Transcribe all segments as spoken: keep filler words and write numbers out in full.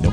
No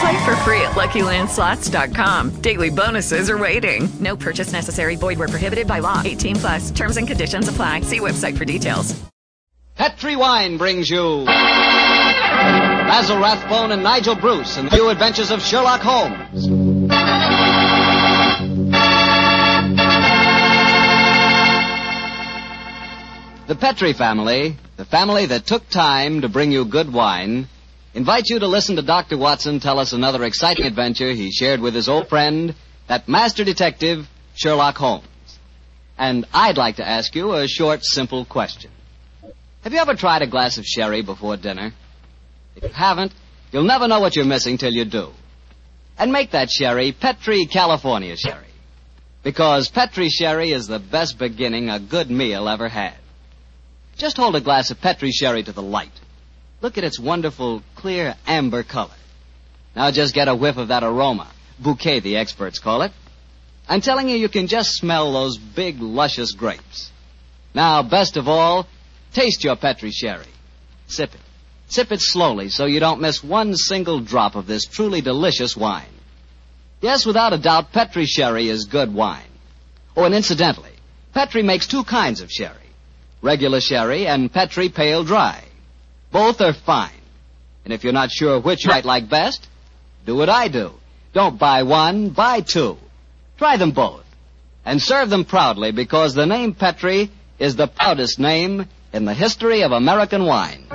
Play for free at Lucky Land Slots dot com. Daily bonuses are waiting. No purchase necessary. Void where prohibited by law. eighteen plus. Terms and conditions apply. See website for details. Petri Wine brings you Basil Rathbone and Nigel Bruce and the new adventures of Sherlock Holmes. The Petri family, the family that took time to bring you good wine, invites you to listen to Doctor Watson tell us another exciting adventure he shared with his old friend, that master detective, Sherlock Holmes. And I'd like to ask you a short, simple question. Have you ever tried a glass of sherry before dinner? If you haven't, you'll never know what you're missing till you do. And make that sherry Petri California sherry. Because Petri sherry is the best beginning a good meal ever had. Just hold a glass of Petri sherry to the light. Look at its wonderful, clear, amber color. Now just get a whiff of that aroma. Bouquet, the experts call it. I'm telling you, you can just smell those big, luscious grapes. Now, best of all, taste your Petri sherry. Sip it. Sip it slowly so you don't miss one single drop of this truly delicious wine. Yes, without a doubt, Petri sherry is good wine. Oh, and incidentally, Petri makes two kinds of sherry. Regular sherry and Petri Pale Dry. Both are fine. And if you're not sure which you might like best, do what I do. Don't buy one, buy two. Try them both. And serve them proudly, because the name Petri is the proudest name in the history of American wines.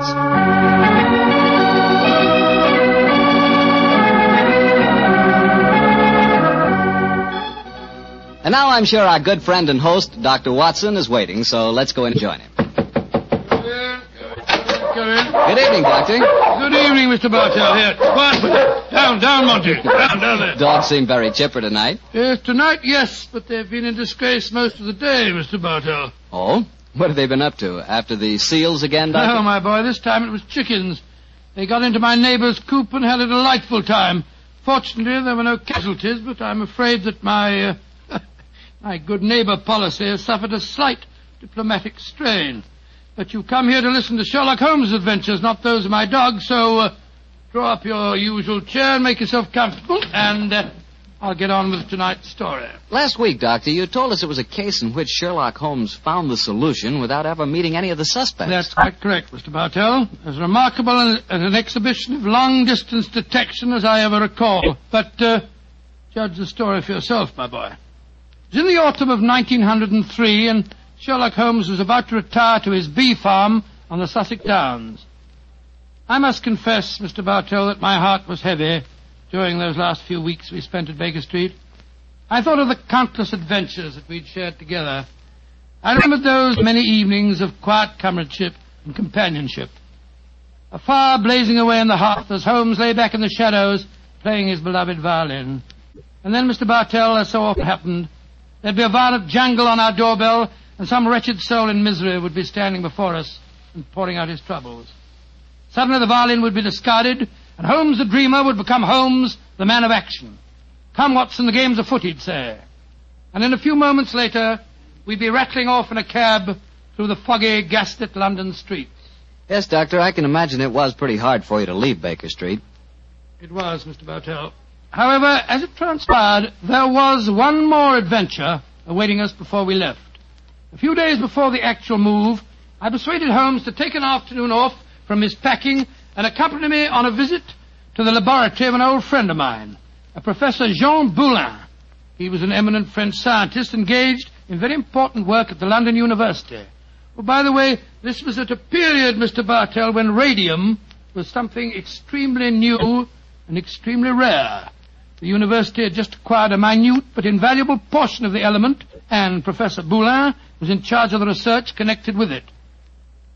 And now I'm sure our good friend and host, Doctor Watson, is waiting, so let's go and join him. Come in. Come in. Good evening, Doctor. Good evening, Mister Bartell. Here. What? Down, down, Monty. Down, down there. Dogs seem very chipper tonight. Yes, tonight, yes, but they've been in disgrace most of the day, Mister Bartell. Oh? What have they been up to? After the seals again, Doctor? No, my boy, this time it was chickens. They got into my neighbor's coop and had a delightful time. Fortunately, there were no casualties, but I'm afraid that my... Uh, My good neighbor policy has suffered a slight diplomatic strain. But you've come here to listen to Sherlock Holmes' adventures, not those of my dog, so uh, draw up your usual chair and make yourself comfortable, and uh, I'll get on with tonight's story. Last week, Doctor, you told us it was a case in which Sherlock Holmes found the solution without ever meeting any of the suspects. That's quite correct, Mister Bartell. It was remarkable and an exhibition of long-distance detection as I ever recall. But uh, judge the story for yourself, my boy. It was in the autumn of nineteen oh three, and Sherlock Holmes was about to retire to his bee farm on the Sussex Downs. I must confess, Mister Bartell, that my heart was heavy during those last few weeks we spent at Baker Street. I thought of the countless adventures that we'd shared together. I remembered those many evenings of quiet comradeship and companionship. A fire blazing away on the hearth as Holmes lay back in the shadows playing his beloved violin. And then, Mister Bartell, as so often happened, there'd be a violent jangle on our doorbell, and some wretched soul in misery would be standing before us and pouring out his troubles. Suddenly the violin would be discarded, and Holmes the dreamer would become Holmes the man of action. Come, Watson, the game's afoot, he'd say. And in a few moments later, we'd be rattling off in a cab through the foggy, gaslit London streets. Yes, Doctor, I can imagine it was pretty hard for you to leave Baker Street. It was, Mister Bartell. However, as it transpired, there was one more adventure awaiting us before we left. A few days before the actual move, I persuaded Holmes to take an afternoon off from his packing and accompany me on a visit to the laboratory of an old friend of mine, a Professor Jean Boulin. He was an eminent French scientist engaged in very important work at the London University, Oh, by the way, this was at a period, Mister Bartell, when radium was something extremely new and extremely rare. The university had just acquired a minute but invaluable portion of the element, and Professor Boulin was in charge of the research connected with it.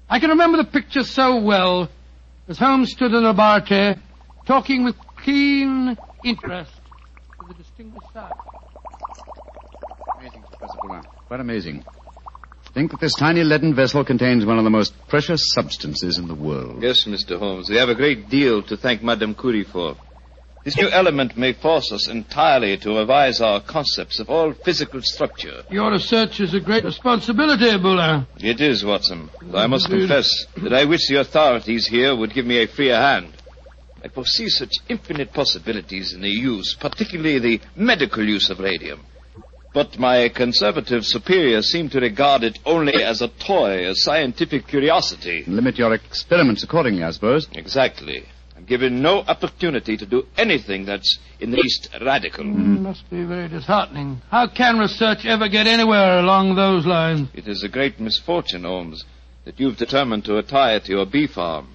I can remember the picture so well as Holmes stood in the laboratory talking with keen interest to the distinguished scientist. Amazing, Professor Boulin. Quite amazing. Think that this tiny leaden vessel contains one of the most precious substances in the world. Yes, Mister Holmes. We have a great deal to thank Madame Curie for. This new element may force us entirely to revise our concepts of all physical structure. Your research is a great responsibility, Boulin. It is, Watson. I must confess that I wish the authorities here would give me a freer hand. I foresee such infinite possibilities in the use, particularly the medical use of radium. But my conservative superiors seem to regard it only as a toy, a scientific curiosity. Limit your experiments accordingly, I suppose. Exactly. I'm given no opportunity to do anything that's in the least radical. Mm, must be very disheartening. How can research ever get anywhere along those lines? It is a great misfortune, Holmes, that you've determined to retire to your bee farm.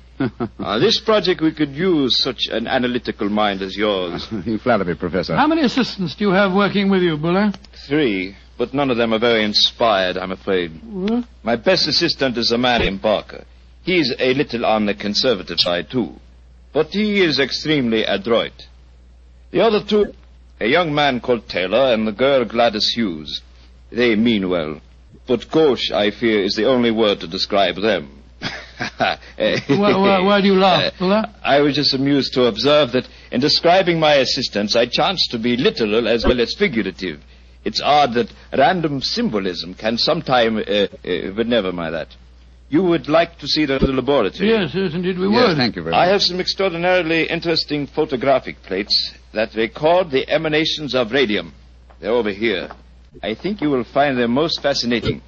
uh, this project, we could use such an analytical mind as yours. You flatter me, Professor. How many assistants do you have working with you, Buller? Three, but none of them are very inspired, I'm afraid. What? My best assistant is a man named Barker. He's a little on the conservative side, too. But he is extremely adroit. The other two, a young man called Taylor and the girl Gladys Hughes. They mean well. But gauche, I fear, is the only word to describe them. why, why, why do you laugh, Fuller? I was just amused to observe that in describing my assistants, I chanced to be literal as well as figurative. It's odd that random symbolism can sometime... Uh, uh, but never mind that. You would like to see the laboratory? Yes, yes, indeed we yes, would. Thank you very much. I have some extraordinarily interesting photographic plates that record the emanations of radium. They're over here. I think you will find them most fascinating.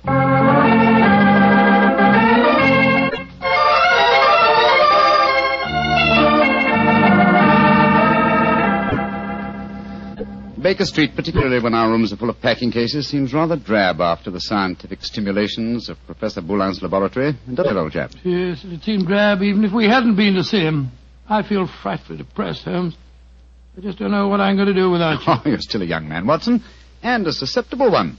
Baker Street, particularly when our rooms are full of packing cases, seems rather drab after the scientific stimulations of Professor Boulin's laboratory. Doesn't it, old chap? Yes, it seemed drab even if we hadn't been to see him. I feel frightfully depressed, Holmes. I just don't know what I'm going to do without you. Oh, you're still a young man, Watson, and a susceptible one.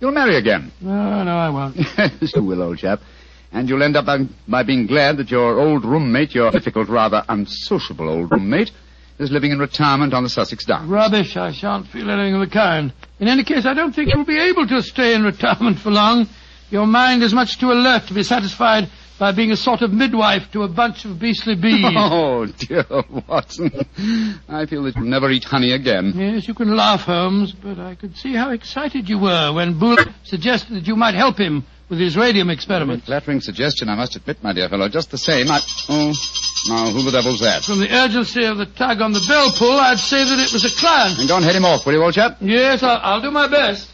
You'll marry again. No, no, I won't. Yes, you will, old chap. And you'll end up by being glad that your old roommate, your difficult, rather unsociable old roommate... is living in retirement on the Sussex Downs. Rubbish. I shan't feel anything of the kind. In any case, I don't think you'll be able to stay in retirement for long. Your mind is much too alert to be satisfied by being a sort of midwife to a bunch of beastly bees. Oh, dear Watson. I feel that you'll never eat honey again. Yes, you can laugh, Holmes, but I could see how excited you were when Boulin suggested that you might help him with his radium experiment. A flattering suggestion, I must admit, my dear fellow. Just the same, I... Oh... Now, who the devil's that? From the urgency of the tug on the bell pull, I'd say that it was a client. And don't head him off, will you, old chap? Yes, I'll, I'll do my best.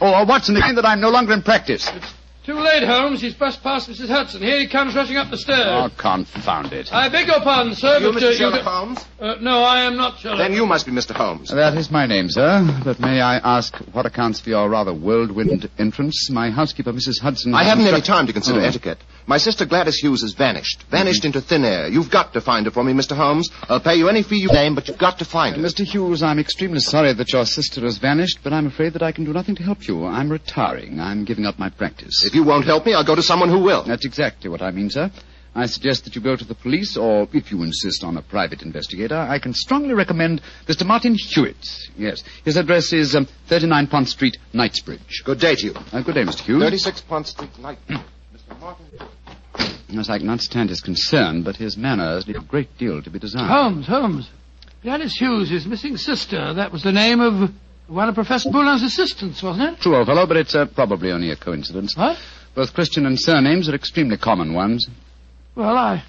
Oh, Watson, again that I'm no longer in practice. It's too late, Holmes. He's brushed past Missus Hudson. Here he comes rushing up the stairs. Oh, confound it. I beg your pardon, sir. Are you but, Mister Uh, Sherlock you... Holmes? Uh, no, I am not Sherlock. Then you must be Mister Holmes. That is my name, sir. But may I ask what accounts for your rather whirlwind entrance? My housekeeper, Missus Hudson... I haven't any time to consider oh. etiquette. My sister Gladys Hughes has vanished. Vanished mm-hmm. into thin air. You've got to find her for me, Mister Holmes. I'll pay you any fee you name, but you've got to find her. Uh, Mister Hughes, I'm extremely sorry that your sister has vanished, but I'm afraid that I can do nothing to help you. I'm retiring. I'm giving up my practice. If you won't help me, I'll go to someone who will. That's exactly what I mean, sir. I suggest that you go to the police, or if you insist on a private investigator, I can strongly recommend Mister Martin Hewitt. Yes, his address is um, thirty-nine Pont Street, Knightsbridge. Good day to you. Uh, good day, Mister Hughes. thirty-six Pont Street, Knightsbridge. Yes, I cannot stand his concern, but his manners leave a great deal to be desired. Holmes, Holmes. Gladys Hughes, his missing sister. That was the name of one of Professor Boulin's assistants, wasn't it? True, old fellow, but it's uh, probably only a coincidence. What? Both Christian and surnames are extremely common ones. Well, I...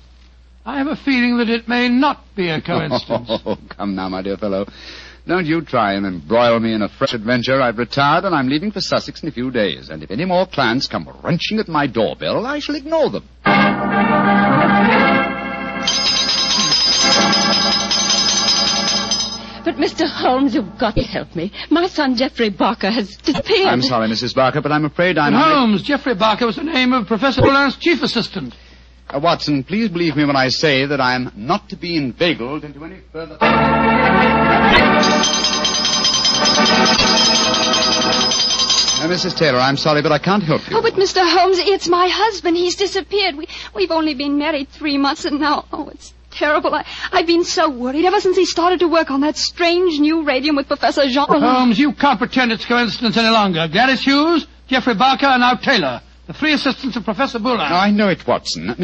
I have a feeling that it may not be a coincidence. Oh, come now, my dear fellow. Don't you try and embroil me in a fresh adventure. I've retired and I'm leaving for Sussex in a few days. And if any more clients come wrenching at my doorbell, I shall ignore them. But, Mister Holmes, you've got to help me. My son, Geoffrey Barker, has disappeared. I'm sorry, Missus Barker, but I'm afraid I'm... But Holmes, only... Geoffrey Barker was the name of Professor Boulin's chief assistant. Uh, Watson, please believe me when I say that I am not to be inveigled into any further... Uh, Missus Taylor, I'm sorry, but I can't help you. Oh, but Mister Holmes, it's my husband. He's disappeared. We, we've only been married three months and now... Oh, it's... terrible. I, I've been so worried ever since he started to work on that strange new radium with Professor Jean Boulin. Holmes, you can't pretend it's coincidence any longer. Gladys Hughes, Geoffrey Barker, and now Taylor, the three assistants of Professor Boulin. I know it, Watson.